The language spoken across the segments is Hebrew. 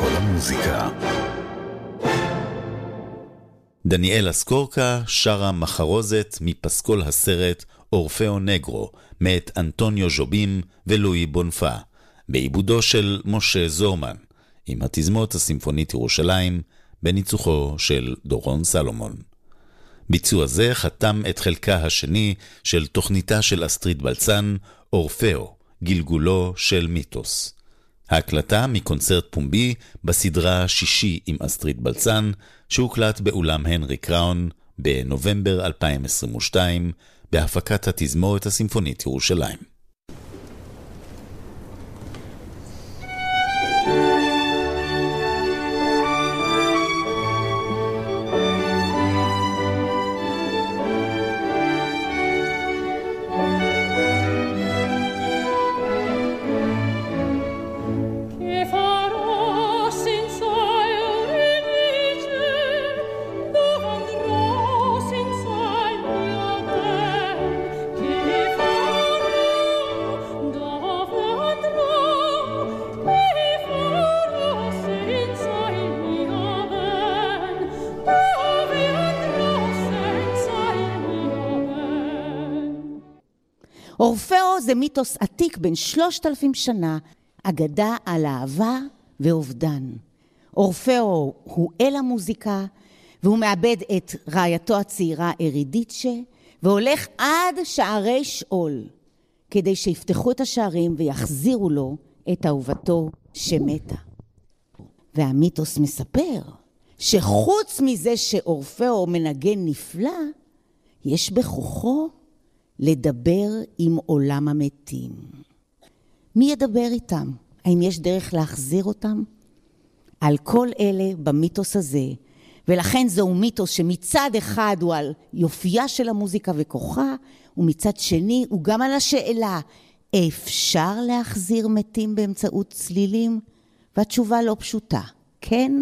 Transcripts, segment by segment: כל המוזיקה. דניאל אסקורקה שרה מחרוזת מפסקול הסרט אורפאו נגרו, מאת אנטוניו ז'ובים ולוי בונפא, בעיבודו של משה זורמן, עם התזמורת הסימפונית ירושלים, בניצוחו של דורון סלומון. ביצוע זה חתם את חלקה השני של תוכניתה של אסטריד בלצן, אורפאו, גלגולו של מיתוס. ההקלטה מקונצרט פומבי בסדרה שישי עם אסטריד בלצן, שהוקלט באולם הנרי קראון בנובמבר 2022, בהפקת התזמורת הסימפונית ירושלים. אורפאו זה מיתוס עתיק בין 3,000 שנה, אגדה על אהבה ואובדן. אורפאו הוא אל המוזיקה, והוא מאבד את רעייתו הצעירה ארידיצ'ה, והולך עד שערי שאול, כדי שיפתחו את השערים ויחזירו לו את אהובתו שמתה. והמיתוס מספר שחוץ מזה שאורפאו מנגן נפלא, יש בכוחו לדבר עם עולם המתים. מי ידבר איתם? האם יש דרך להחזיר אותם? על כל אלה במיתוס הזה, ולכן זהו מיתוס שמצד אחד הוא על יופייה של המוזיקה וכוחה, ומצד שני הוא גם על השאלה, אפשר להחזיר מתים באמצעות צלילים? והתשובה לא פשוטה, כן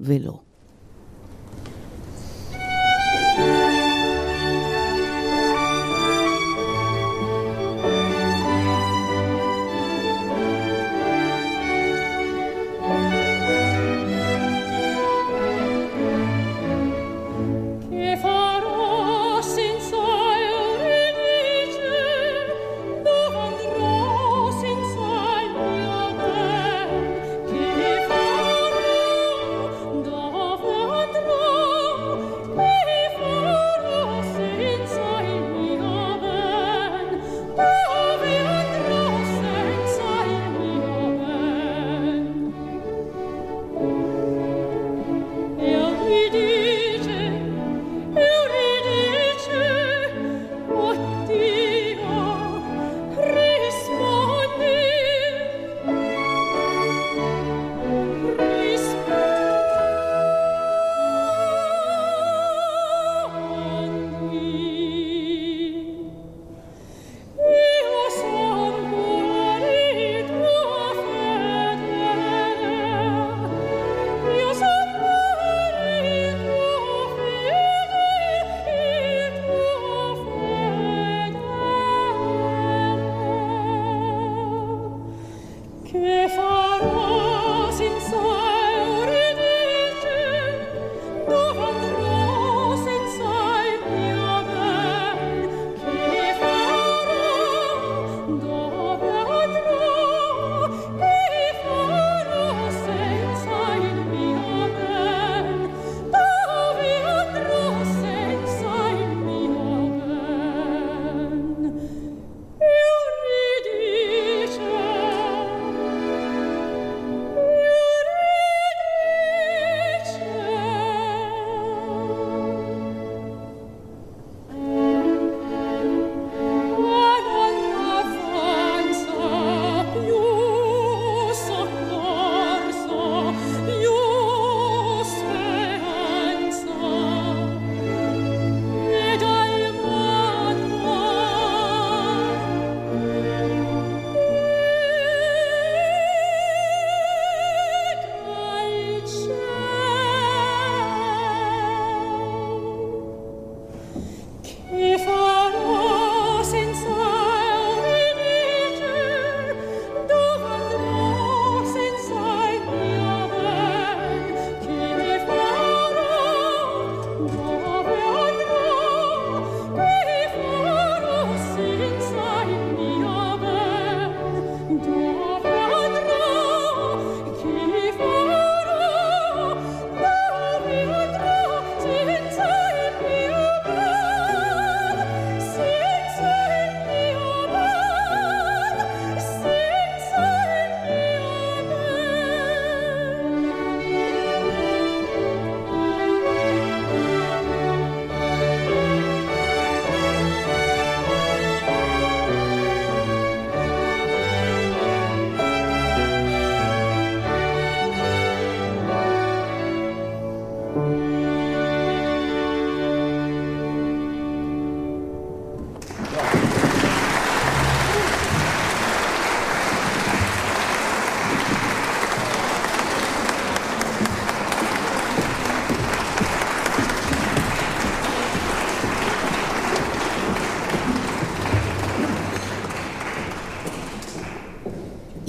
ולא.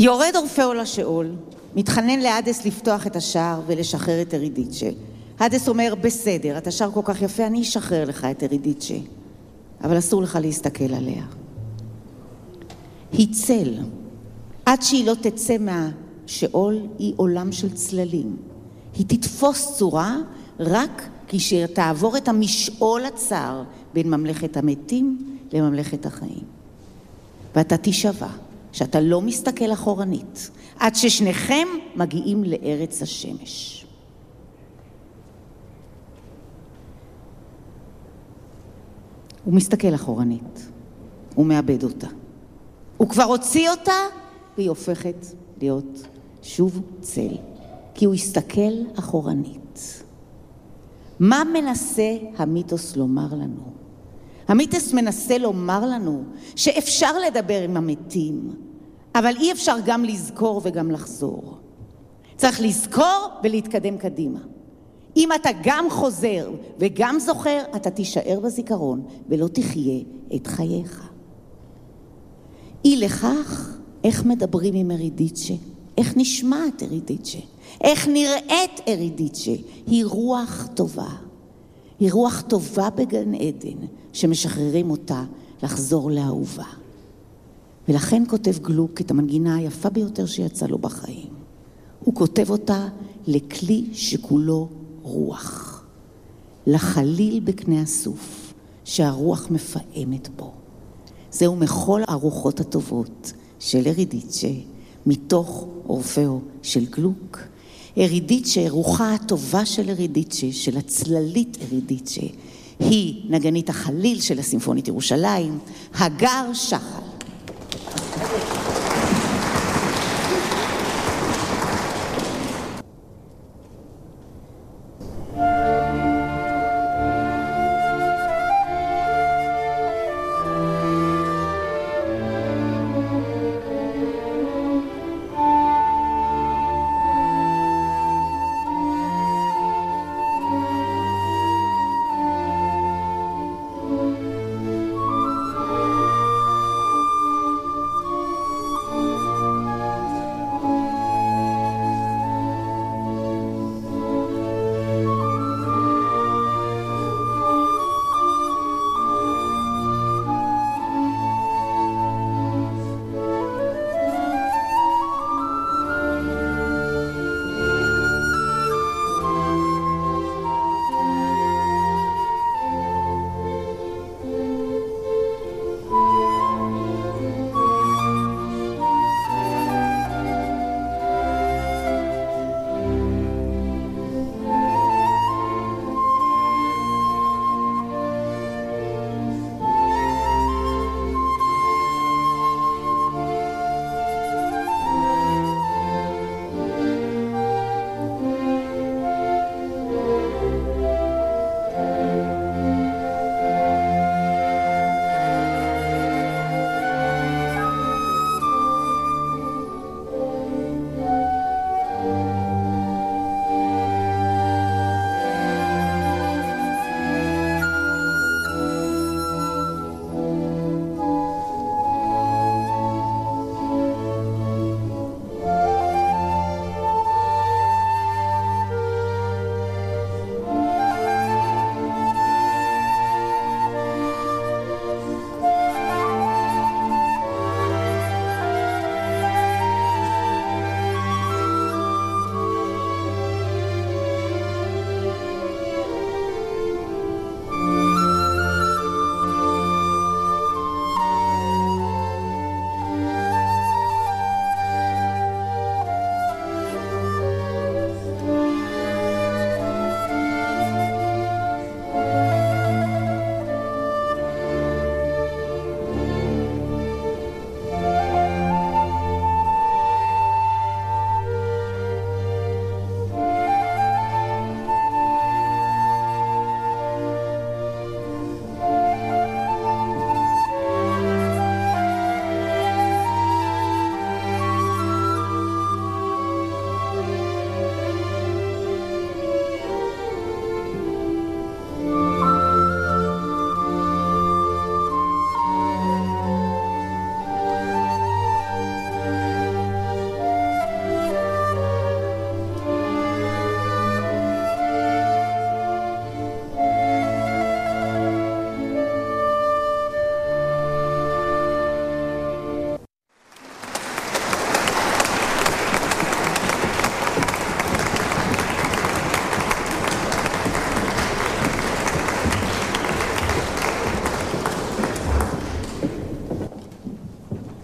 יורד אורפאו לשאול, מתחנן להדס לפתוח את השער ולשחרר את ארידיצ'ה. הדס אומר, בסדר, אתה שר כל כך יפה, אני אשחרר לך את ארידיצ'ה, אבל אסור לך להסתכל עליה. היא צל. עד שהיא לא תצא מהשאול, היא עולם של צללים. היא תתפוס צורה רק כשתעבור את המשאול הצער בין ממלכת המתים לממלכת החיים. ואתה תשווה שאתה לא מסתכל אחורנית, עד ששניכם מגיעים לארץ השמש. הוא מסתכל אחורנית, הוא מאבד אותה. הוא כבר הוציא אותה, והיא הופכת להיות שוב צל, כי הוא הסתכל אחורנית. מה מנסה המיתוס לומר לנו? המיתוס מנסה לומר לנו שאפשר לדבר עם המתים, אבל אי אפשר גם לזכור וגם לחזור. צריך לזכור ולהתקדם קדימה. אם אתה גם חוזר וגם זוכר, אתה תישאר בזיכרון ולא תחיה את חייך. אי לכך, איך מדברים עם ארידיצ'ה? איך נשמעת ארידיצ'ה? איך נראית ארידיצ'ה? היא רוח טובה. היא רוח טובה בגן עדן, שמשחררים אותה לחזור לאהובה. ולכן כותב גלוק את המנגינה היפה ביותר שיצא לו בחיים. הוא כותב אותה לכלי שכולו רוח. לחליל בקנה הסוף, שהרוח מפעמת בו. זהו מכל הרוחות הטובות של ארידיצ'ה, מתוך אורפאו של גלוק. ארידיצ'ה, רוחה הטובה של ארידיצ'ה, של הצללית ארידיצ'ה, היא נגנית החליל של הסימפונית ירושלים, הגר שחל.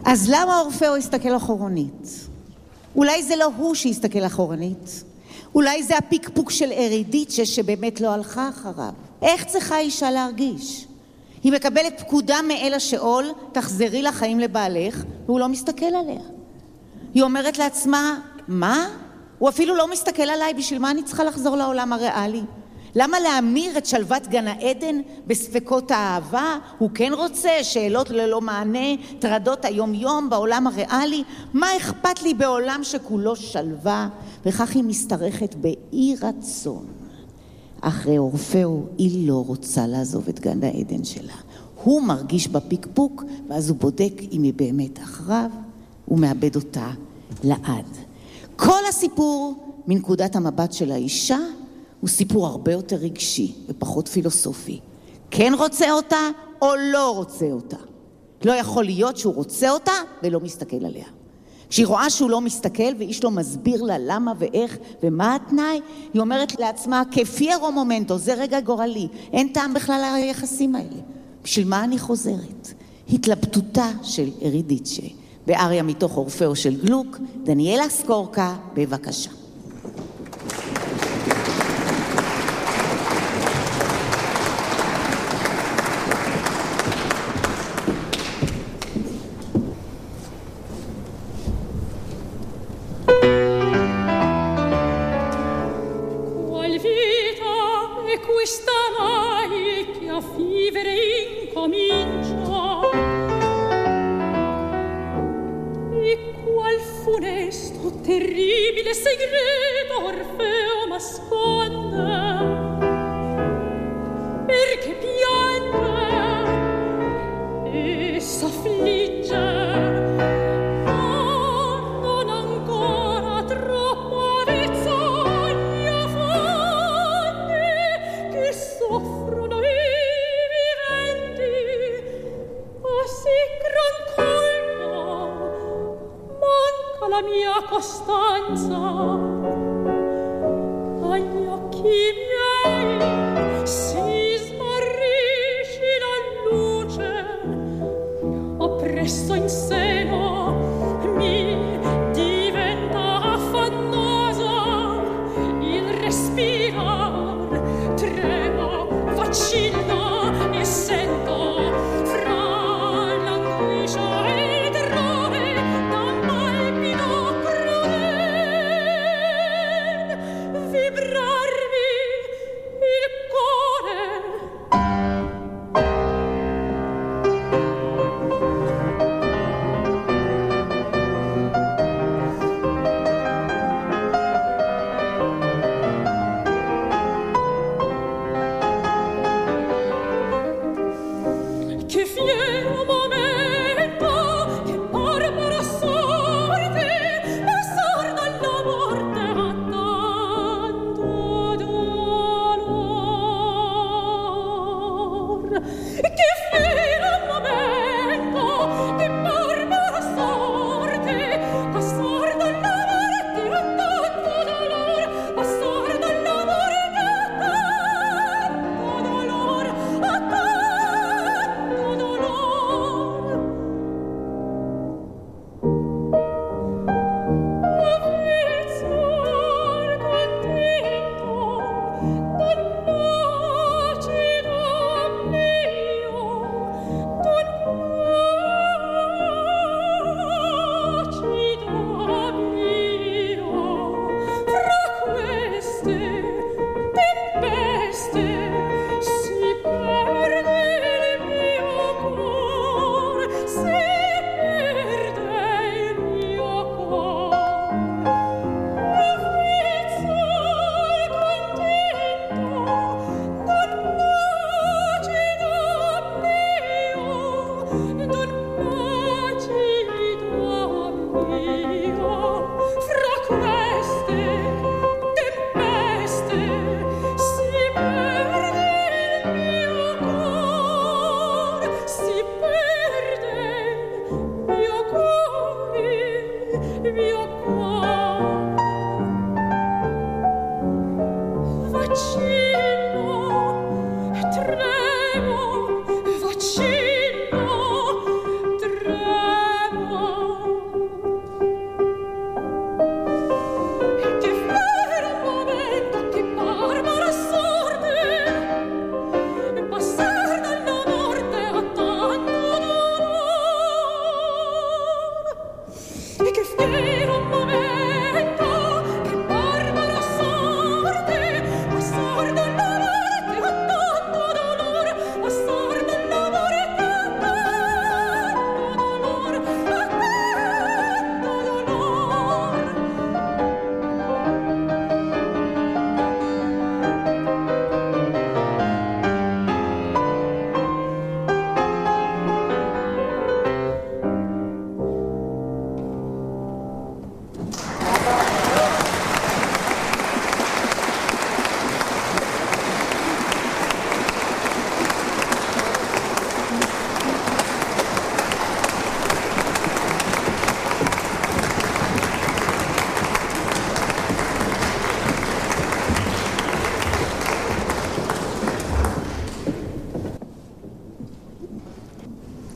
אז למה אורפאו הסתכל אחורנית? אולי זה לא הוא שהסתכל אחורנית. אולי זה הפיקפוק של ארידיצ'ה שבאמת לא הלכה אחריו. איך צריכה אישה להרגיש? היא מקבלת פקודה מאל השאול, תחזרי לחיים לבעלך, והוא לא מסתכל עליה. היא אומרת לעצמה, מה? הוא אפילו לא מסתכל עליי, בשביל מה אני צריכה לחזור לעולם הריאלי? למה להמיר את שלוות גן העדן בספקות האהבה? הוא כן רוצה, שאלות ללא מענה, תרדות היום-יום בעולם הריאלי. מה אכפת לי בעולם שכולו שלווה? וכך היא מסתרכת באי רצון. אחרי אורפאו היא לא רוצה לעזוב את גן העדן שלה. הוא מרגיש בפיקפוק, ואז הוא בודק אם היא באמת אחריו, הוא מאבד אותה לעד. כל הסיפור מנקודת המבט של האישה, הוא סיפור הרבה יותר רגשי ופחות פילוסופי. כן רוצה אותה או לא רוצה אותה. לא יכול להיות שהוא רוצה אותה ולא מסתכל עליה. כשהיא רואה שהוא לא מסתכל ואיש לא מסביר לה למה ואיך ומה התנאי, היא אומרת לעצמה, כפיירו מומנטו, זה רגע גורלי. אין טעם בכלל היחסים האלה. בשביל מה אני חוזרת? התלבטותה של ארידיצ'ה. באריה מתוך אורפאו של גלוק, דניאל אסקורקה, בבקשה. Vibrarmi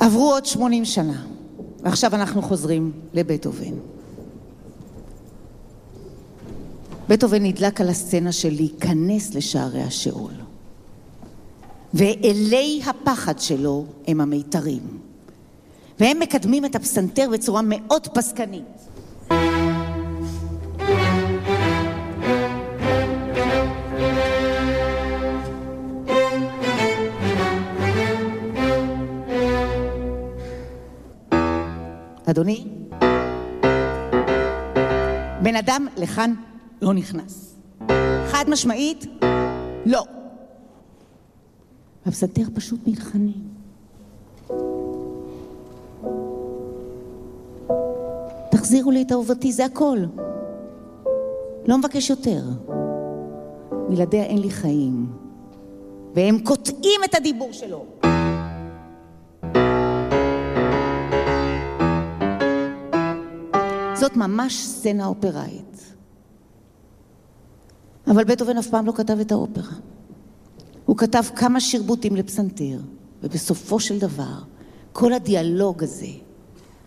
עברו עוד 80 שנה, ועכשיו אנחנו חוזרים לבטובן. בטובן נדלק על הסצנה של להיכנס לשערי השאול. ואלי הפחד שלו הם המיתרים. והם מקדמים את הפסנתר בצורה מאוד פסקנית. אדוני, בן אדם לכאן לא נכנס. חד משמעית, לא. הפסנתר פשוט מלחני. תחזירו לי את אהובתי, זה הכל. לא מבקש יותר. בלעדיה אין לי חיים. והם קוטעים את הדיבור שלו. זאת ממש סצנה אופראית. אבל בטובן אף פעם לא כתב את האופרה. הוא כתב כמה שרבוטים לפסנתר, ובסופו של דבר, כל הדיאלוג הזה,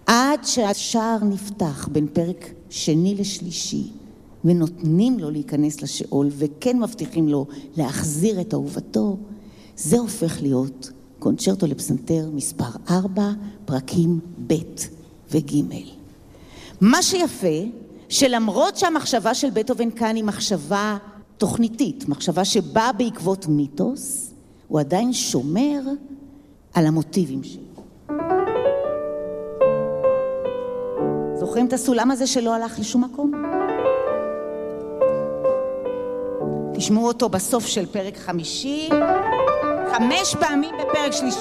עד שהשער נפתח בין פרק שני לשלישי, ונותנים לו להיכנס לשאול, וכן מבטיחים לו להחזיר את אהובתו, זה הופך להיות קונצ'רטו לפסנתר מספר 4, פרקים ב' וג'. מה שיפה, שלמרות שהמחשבה של בטובן כאן היא מחשבה תוכניתית, מחשבה שבאה בעקבות מיתוס, הוא עדיין שומר על המוטיבים שלו. זוכרים את הסולם הזה שלא הלך לשום מקום? תשמעו אותו בסוף של פרק חמישי, 5 פעמים בפרק שלישי.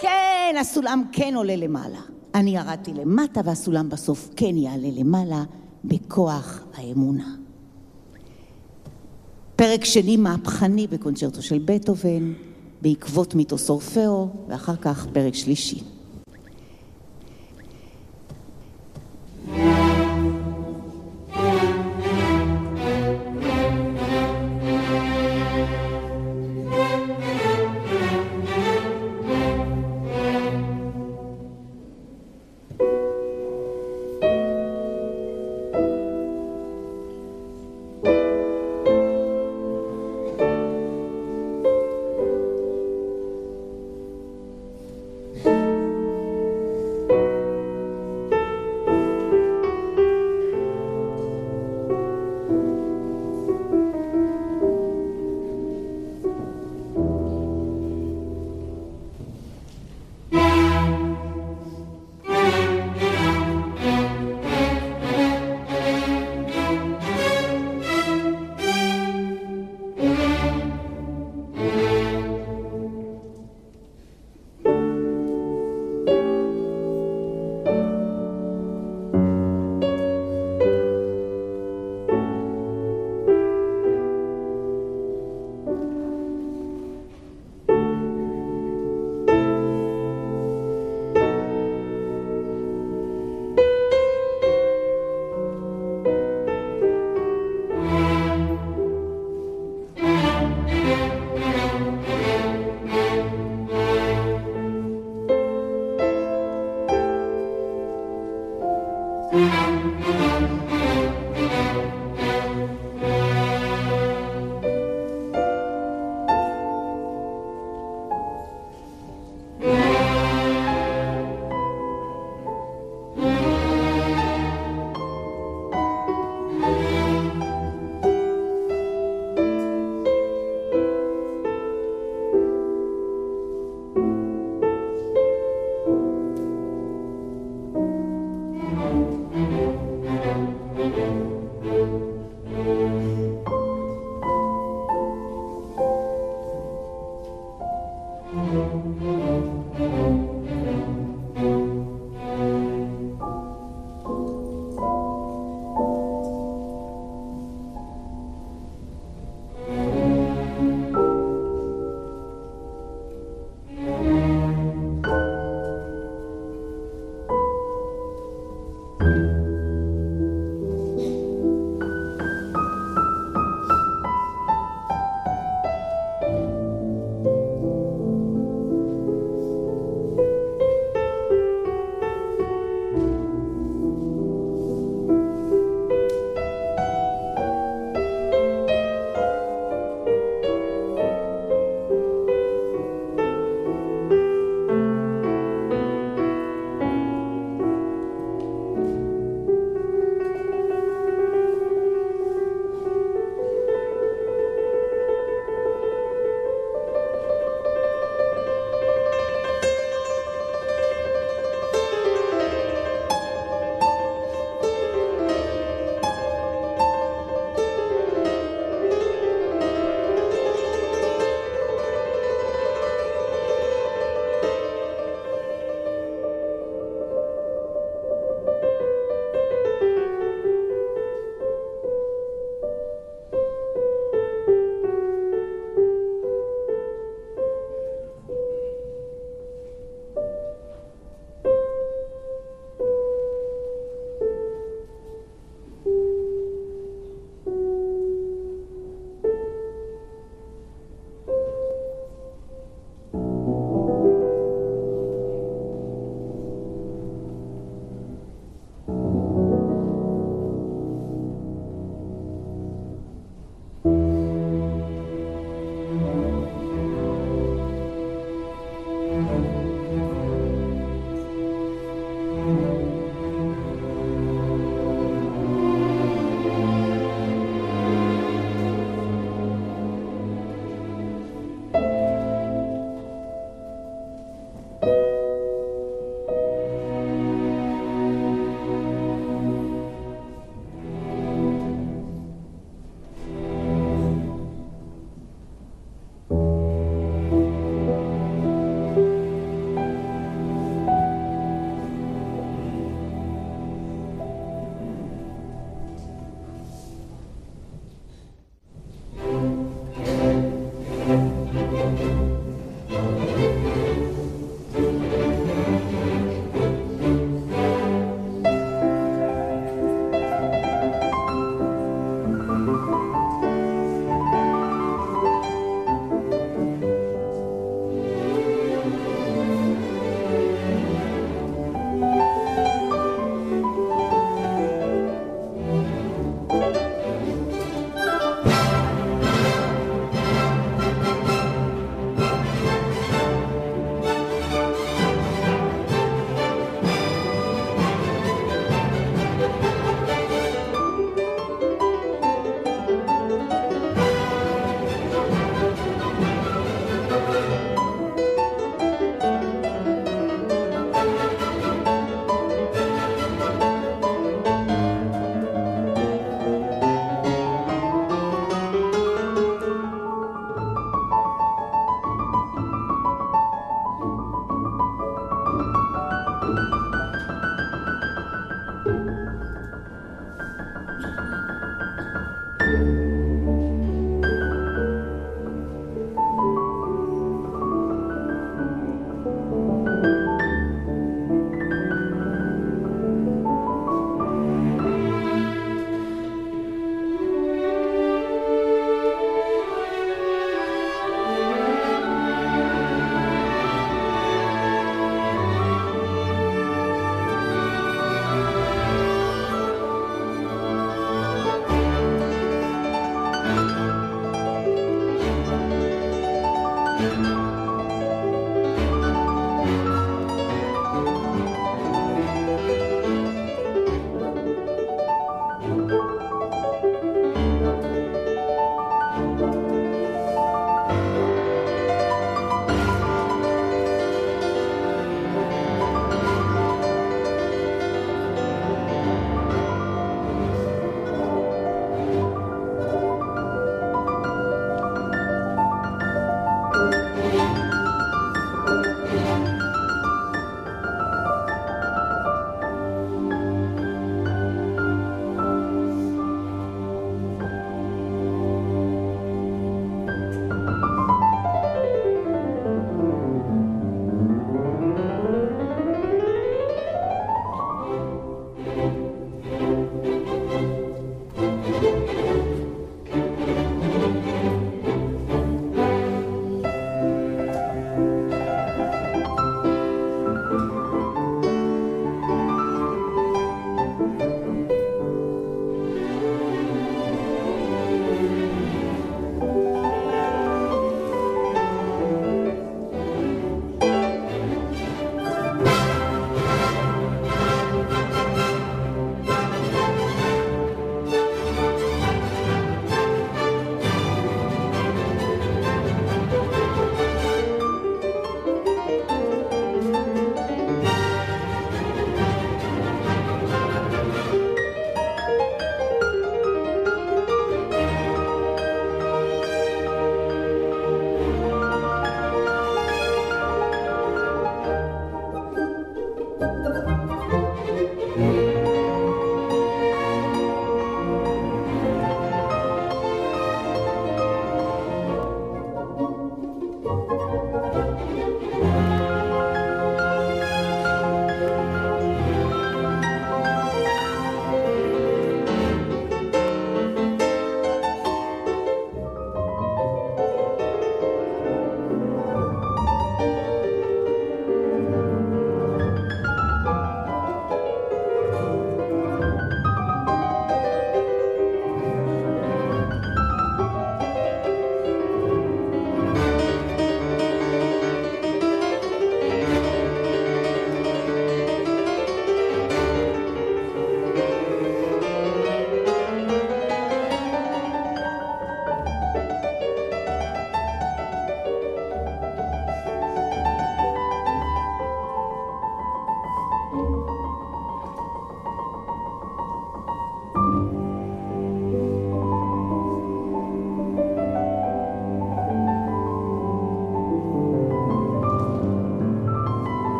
כן, הסולם כן עולה למעלה. אני ירדתי למטה והסולם בסוף כן יעלה למעלה בכוח האמונה. פרק שני מהפכני בקונצ'רטו של בטובן, בעקבות מיתוס אורפאו, ואחר כך פרק שלישי.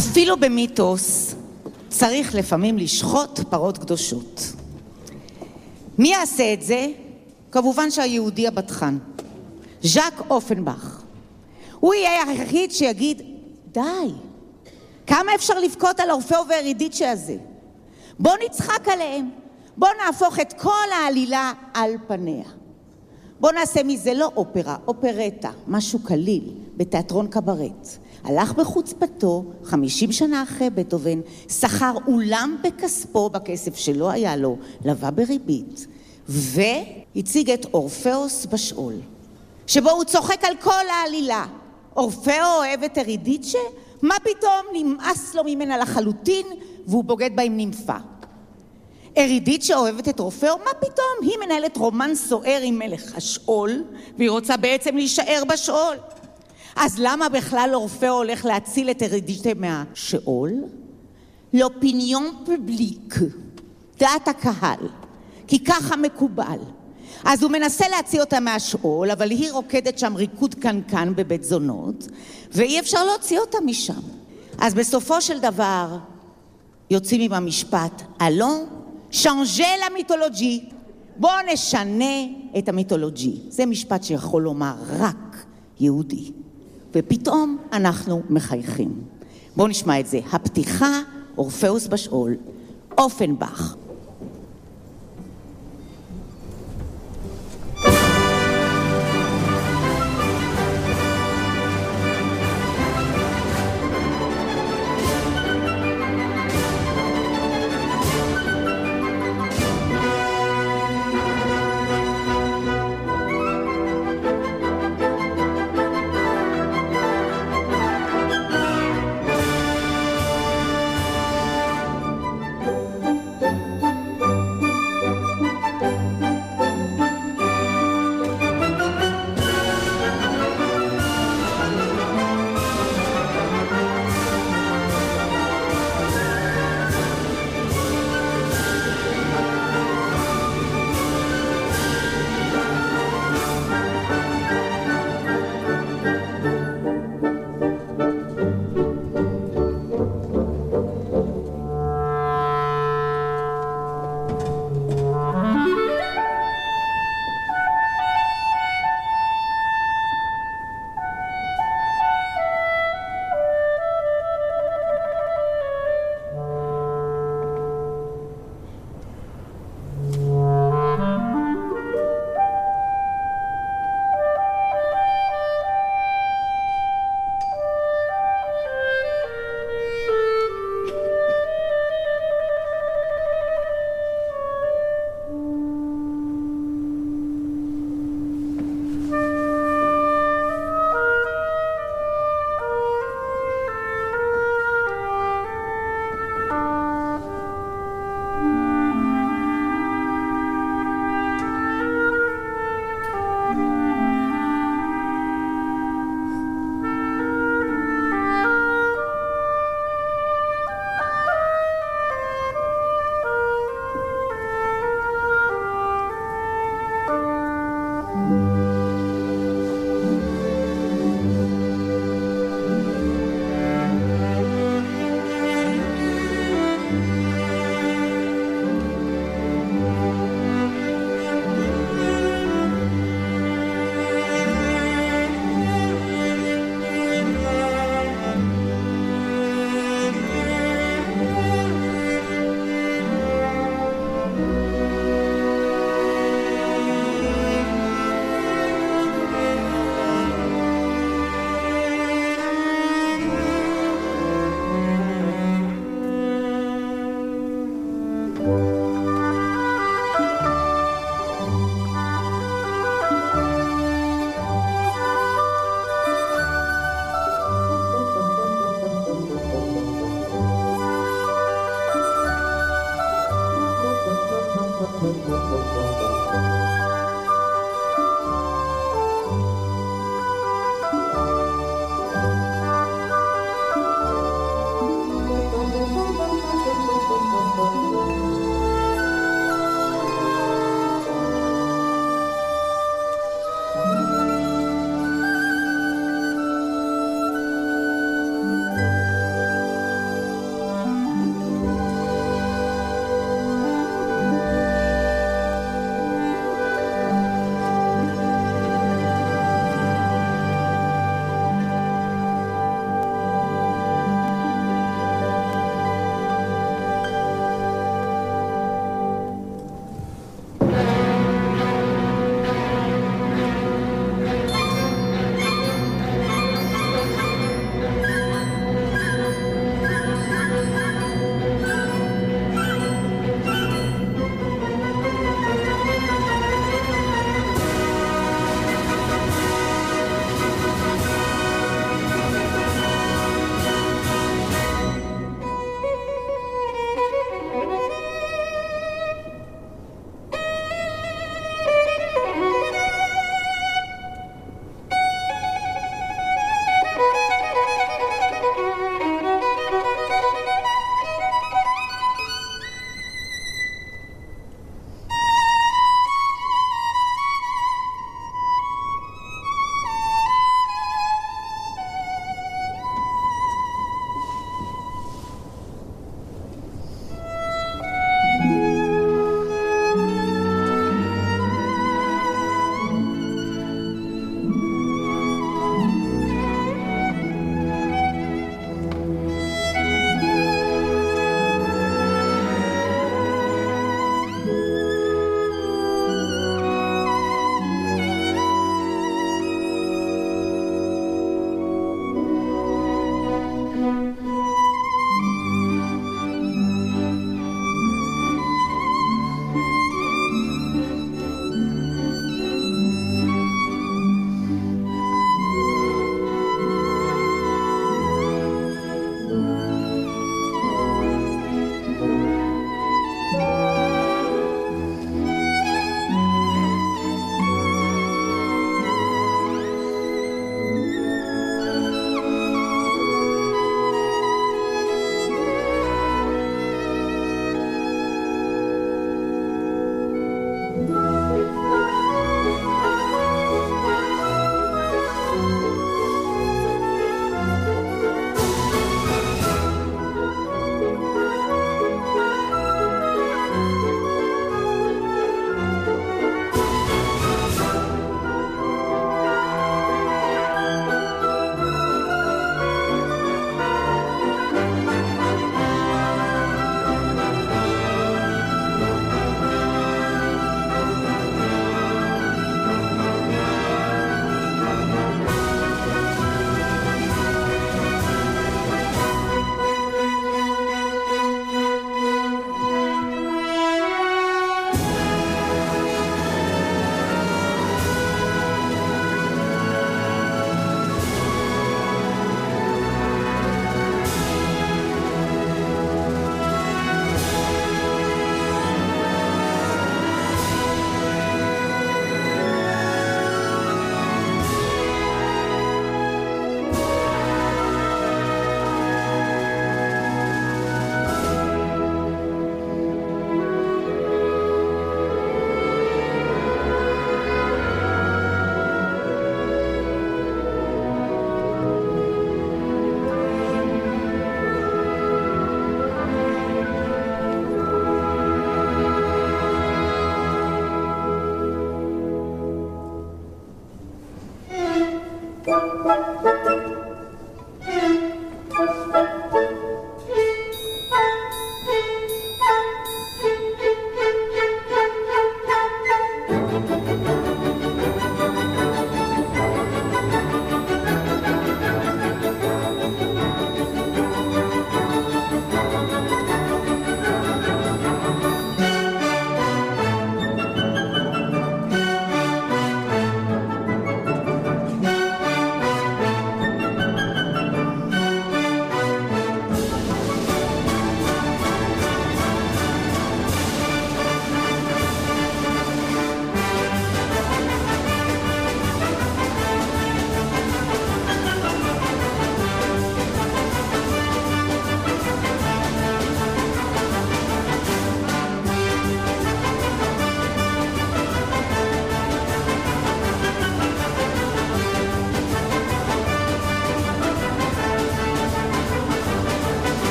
אפילו במיתוס צריך לפעמים לשחוט פרות קדושות. מי יעשה את זה? כמובן שהיהודי הבטחן, ז'אק אופנבך. הוא יהיה היחיד שיגיד, די, כמה אפשר לבכות על אורפאו והרידיצ'ה הזה? בוא נצחק עליהם, בוא נהפוך את כל העלילה על פניה. בוא נעשה מזה לא אופרה, אופרטה, משהו קליל, בתיאטרון קברט. הלך בחוצפתו, 50 שנה אחרי בטובן, שכר אולם בכספו, בכסף שלא היה לו, לווה בריבית, והציג את אורפאוס בשאול, שבו הוא צוחק על כל העלילה. אורפאו אוהב את ארידיצ'ה? מה פתאום, נמאס לו ממנה לחלוטין, והוא בוגד בה עם נימפה. ארידיצ'ה אוהבת את אורפאו? מה פתאום, היא מנהלת רומן סוער עם מלך השאול, והיא רוצה בעצם להישאר בשאול. אז למה בכלל אורפאו הולך להציל את ארידיצ'ה מהשאול? L'opinion publique, דעת הקהל, כי ככה מקובל. אז הוא מנסה להציע אותה מהשאול, אבל היא רוקדת שם ריקוד קנקן בבית זונות, ואי אפשר להוציא אותה משם. אז בסופו של דבר יוצאים עם המשפט, אלון, שנג'ה למיתולוג'י, בוא נשנה את המיתולוג'י. זה משפט שיכול לומר רק יהודי. ופתאום אנחנו מחייכים. בואו נשמע את זה. הפתיחה, אורפאוס בשאול, אופנבך.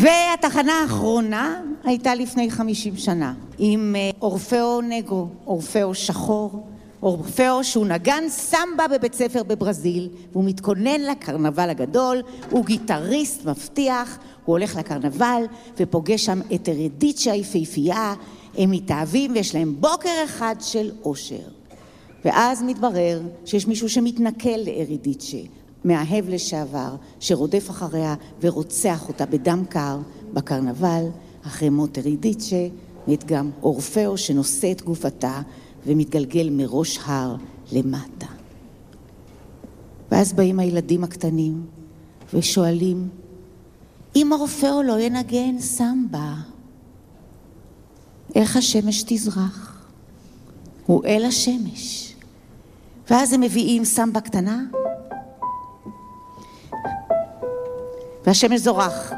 והתחנה האחרונה הייתה לפני 50 שנה, עם אורפאו נגרו, אורפאו שחור, אורפאו שהוא נגן סמבה בבית ספר בברזיל, והוא מתכונן לקרנבל הגדול, הוא גיטריסט מבטיח, הוא הולך לקרנבל ופוגש שם את הרדיצ'ה היפהפייה, הם מתאהבים ויש להם בוקר אחד של אושר. ואז מתברר שיש מישהו שמתנכל לארדיצ'ה, מאהב לשעבר, שרודף אחריה ורוצח אותה בדם קר בקרנבל, אחרי מות ארדיצ'ה, מת גם אורפאו שנושא את גופתה ומתגלגל מראש הר למטה. ואז באים הילדים הקטנים ושואלים, אם אורפאו לא ינגן סמבה, איך השמש תזרח? הוא אל השמש. ואז הם מביאים סמבה קטנה, והשמש זורח.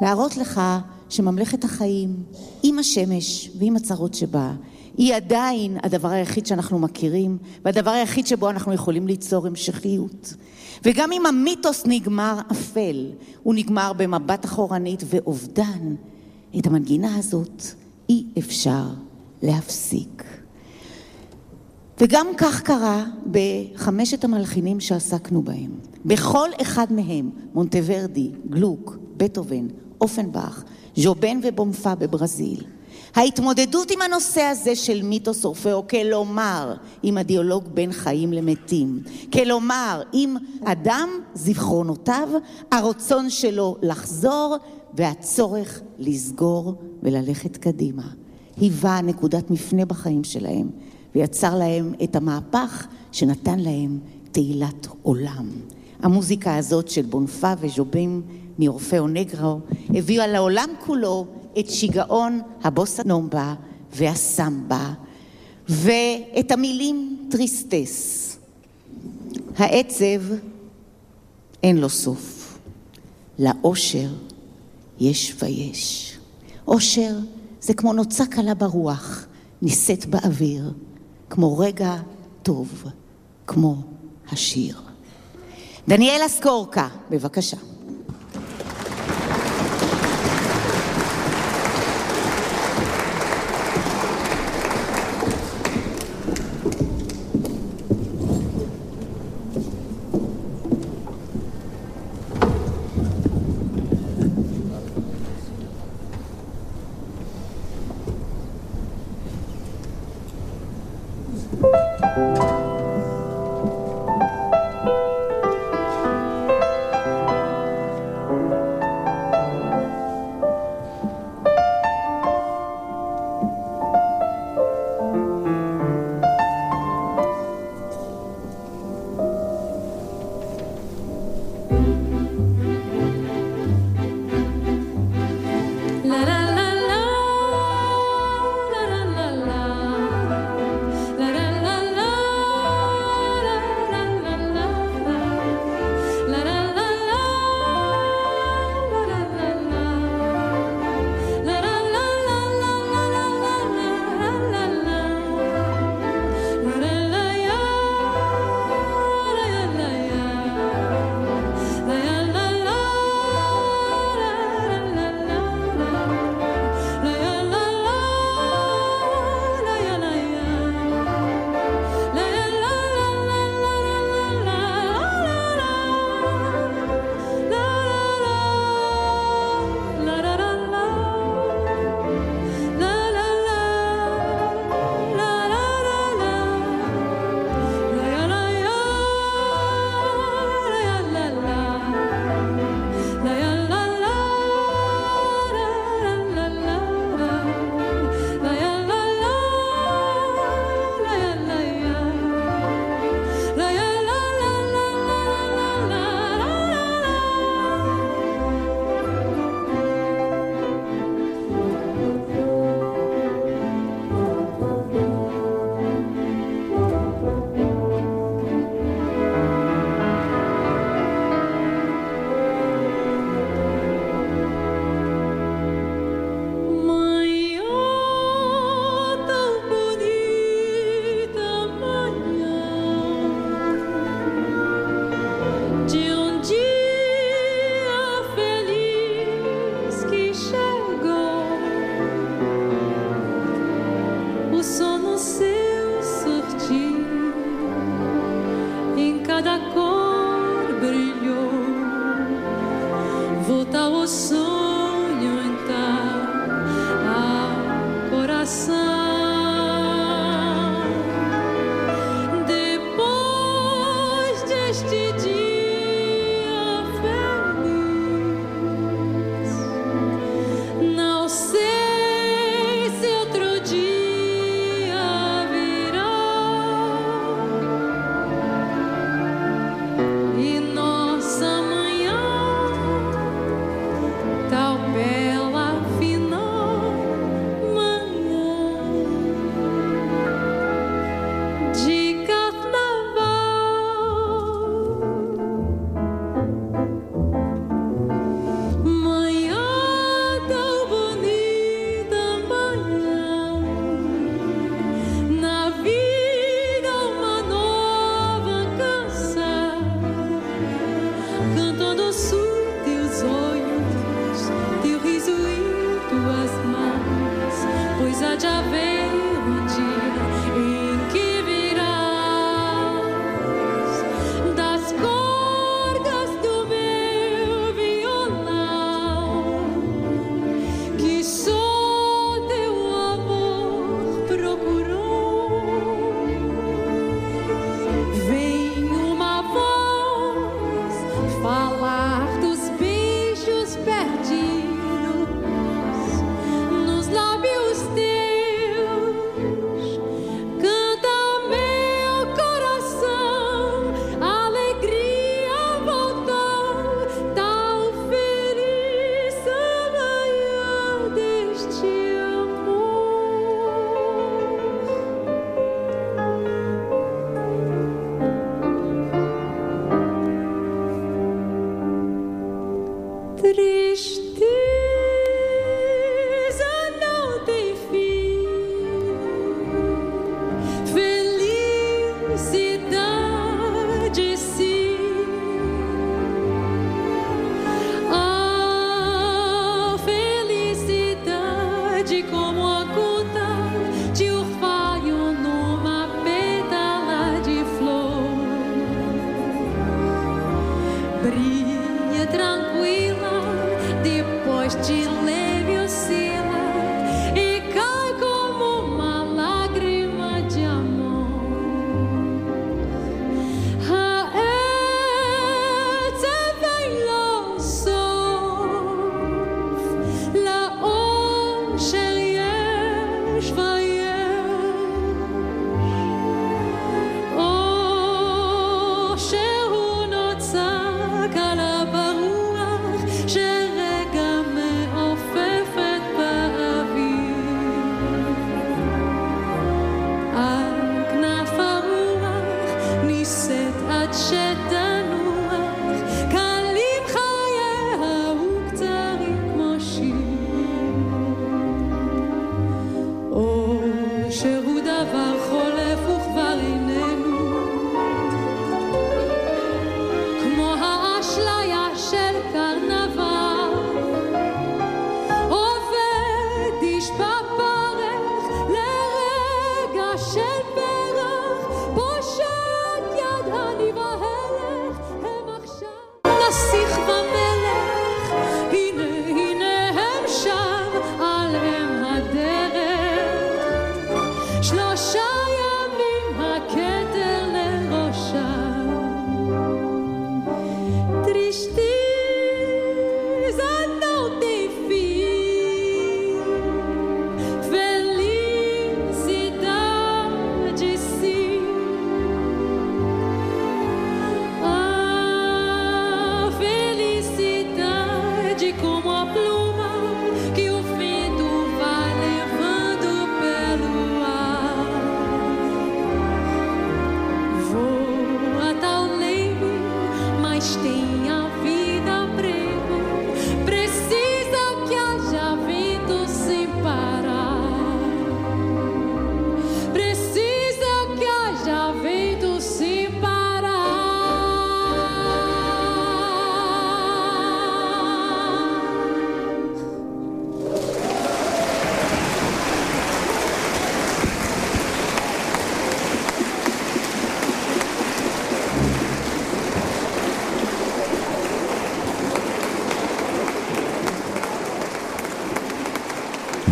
להראות לך שממלכת החיים, עם השמש ועם הצרות שבה, היא עדיין הדבר היחיד שאנחנו מכירים, והדבר היחיד שבו אנחנו יכולים ליצור המשכיות. וגם אם המיתוס נגמר אפל, הוא נגמר במבט אחורנית ואובדן, את המנגינה הזאת אי אפשר להפסיק. וגם כך קרה בחמשת המלחינים שעסקנו בהם. בכל אחד מהם, מונטוורדי, גלוק, בטובן, אופנבך, ז'ובן ובונפא בברזיל. ההתמודדות עם הנושא הזה של מיתוס אורפאו, כלומר, עם הדיאלוג בין חיים למתים. כלומר, עם אדם, זיכרונותיו, הרצון שלו לחזור והצורך לסגור וללכת קדימה. היווה נקודת מפנה בחיים שלהם. ויצר להם את המהפך שנתן להם תהילת עולם. המוזיקה הזאת של בונפא וז'ובים מאורפאו נגרו הביאה לעולם כולו את שיגעון הבוסה נומבה והסמבה, ואת המילים טריסטס. העצב אין לו סוף. לאושר יש ויש. אושר זה כמו נוצה קלה ברוח, נישאת באוויר, כמו רגע טוב, כמו השיר. דניאל אסקורקה, בבקשה.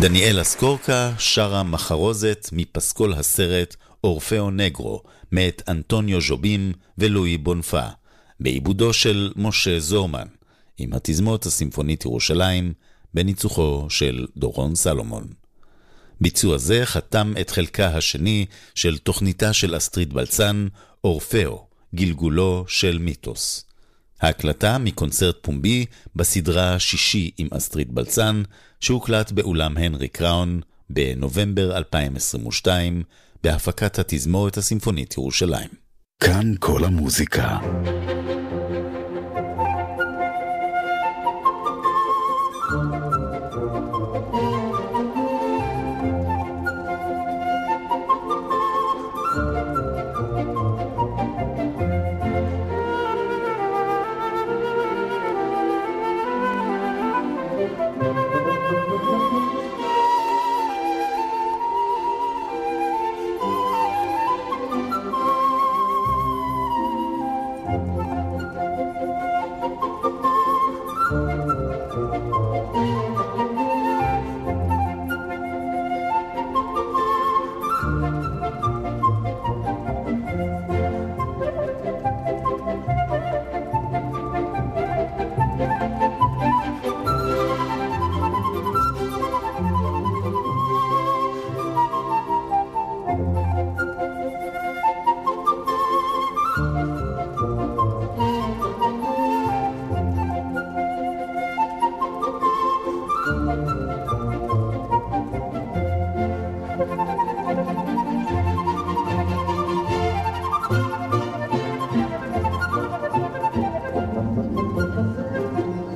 דניאל אסקורקה שרה מחרוזת מפסקול הסרט אורפאו נגרו מאת אנטוניו ז'ובים ולוי בונפא, בעיבודו של משה זורמן, עם התזמורת הסימפונית ירושלים, בניצוחו של דורון סלומון. ביצוע זה חתם את חלקה השני של תוכניתה של אסטריד בלצן, אורפאו, גלגולו של מיתוס. ההקלטה מקונצרט פומבי בסדרה שישי עם אסטריד בלצן, שהוקלט באולם הנרי קראון בנובמבר 2022 בהפקת התזמורת הסימפונית ירושלים. כאן כל המוזיקה.